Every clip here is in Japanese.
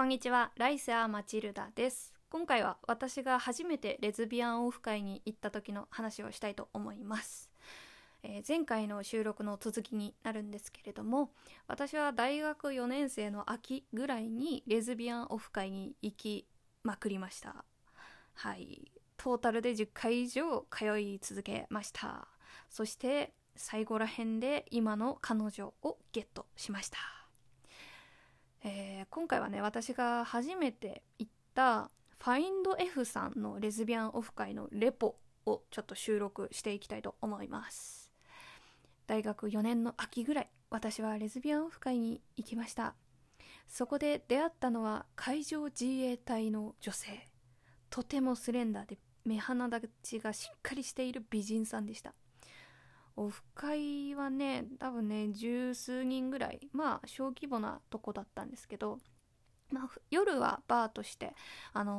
こんにちは、ライセア・マチルダです。今回は私が初めてレズビアンオフ会に行った時の話をしたいと思います。前回の収録の続きになるんですけれども、私は大学4年生の秋ぐらいにレズビアンオフ会に行きまくりました。はい、トータルで10回以上通い続けました。そして最後ら辺で今の彼女をゲットしました。今回はね、私が初めて行ったファインド F さんのレズビアンオフ会のレポをちょっと収録していきたいと思います。大学4年の秋ぐらい、私はレズビアンオフ会に行きました。そこで出会ったのは海上自衛隊の女性、とてもスレンダーで目鼻立ちがしっかりしている美人さんでした。オフ会はね、多分ね十数人ぐらい、小規模なとこだったんですけど、夜はバーとして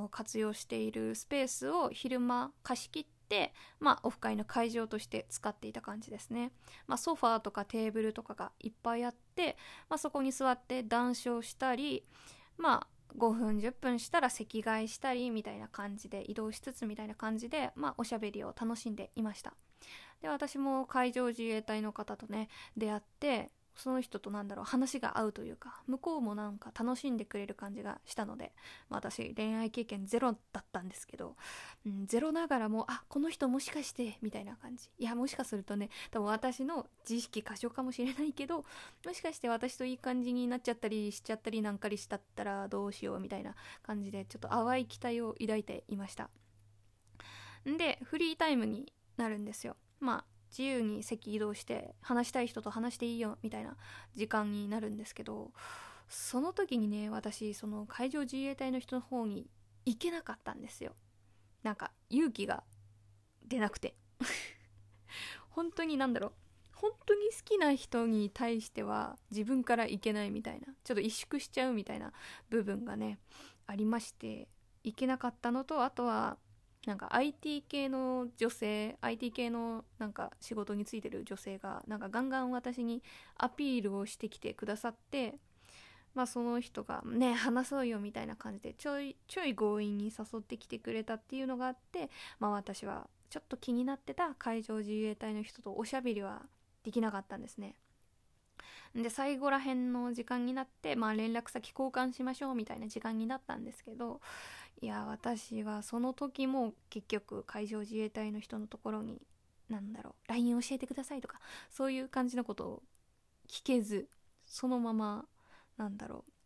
活用しているスペースを昼間貸し切って、オフ会の会場として使っていた感じですね。ソファーとかテーブルとかがいっぱいあって、そこに座って談笑したり、5分10分したら席替えしたりみたいな感じで、移動しつつみたいな感じで、おしゃべりを楽しんでいました。で、私も海上自衛隊の方とね出会って、その人と話が合うというか、向こうも楽しんでくれる感じがしたので、私恋愛経験ゼロだったんですけど、ゼロながらもこの人もしかしてみたいな感じ、もしかするとね、多分私の自意識過剰かもしれないけど、もしかして私といい感じになっちゃったりしちゃったりなんかりしたったらどうしようみたいな感じで、ちょっと淡い期待を抱いていました。で、フリータイムになるんですよ。自由に席移動して話したい人と話していいよみたいな時間になるんですけど、その時にね、私その海上自衛隊の人の方に行けなかったんですよ。勇気が出なくて本当に本当に好きな人に対しては自分から行けないみたいな、ちょっと萎縮しちゃうみたいな部分がねありまして、行けなかったのと、あとはIT 系の女性、IT 系の仕事についてる女性がガンガン私にアピールをしてきてくださって、その人がね話そうよみたいな感じでちょい強引に誘ってきてくれたっていうのがあって、私はちょっと気になってた海上自衛隊の人とおしゃべりはできなかったんですね。で、最後らへんの時間になって、連絡先交換しましょうみたいな時間になったんですけど、私はその時も結局海上自衛隊の人のところにLINE 教えてくださいとか、そういう感じのことを聞けず、そのまま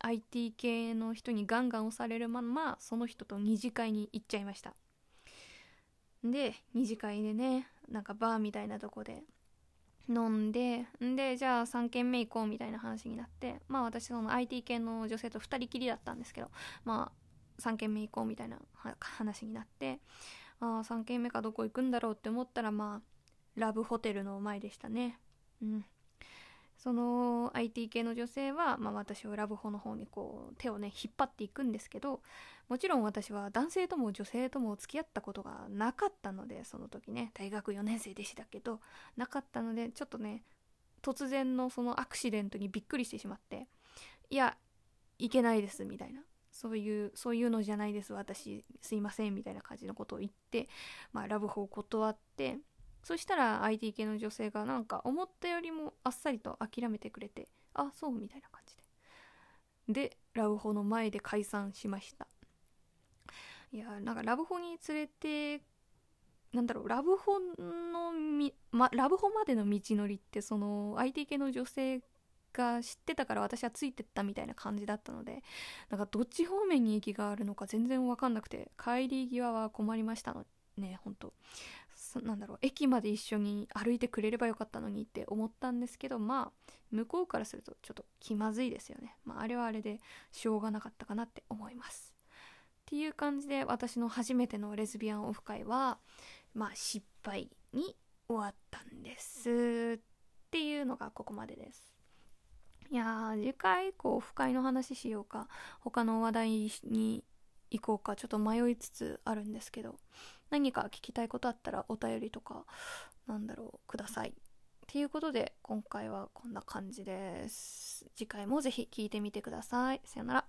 IT 系の人にガンガン押されるまま、その人と二次会に行っちゃいました。で、二次会でね、バーみたいなとこで飲んで、じゃあ3軒目行こうみたいな話になって、私その IT 系の女性と2人きりだったんですけど、3軒目行こうみたいな話になって、3軒目かどこ行くんだろうって思ったら、ラブホテルの前でしたね。その IT 系の女性は、私をラブホの方にこう手をね引っ張っていくんですけど、もちろん私は男性とも女性とも付き合ったことがなかったので、その時ね大学4年生でしたけどなかったので、ちょっとね突然のそのアクシデントにびっくりしてしまって、いけないですみたいな、そういうのじゃないです、私すいませんみたいな感じのことを言って、ラブホを断って、そしたら IT 系の女性が思ったよりもあっさりと諦めてくれて、そうみたいな感じで、ラブホの前で解散しました。ラブホに連れてラブホまでの道のりって、その IT 系の女性が知ってたから私はついてったみたいな感じだったので、どっち方面に駅があるのか全然分かんなくて、帰り際は困りましたのね、本当駅まで一緒に歩いてくれればよかったのにって思ったんですけど、向こうからするとちょっと気まずいですよね。あれはあれでしょうがなかったかなって思います。っていう感じで、私の初めてのレズビアンオフ会は失敗に終わったんですっていうのがここまでです。次回以降オフ会の話しようか、他の話題に行こうか、ちょっと迷いつつあるんですけど、何か聞きたいことあったらお便りとかください。っていうことで今回はこんな感じです。次回もぜひ聞いてみてください。さよなら。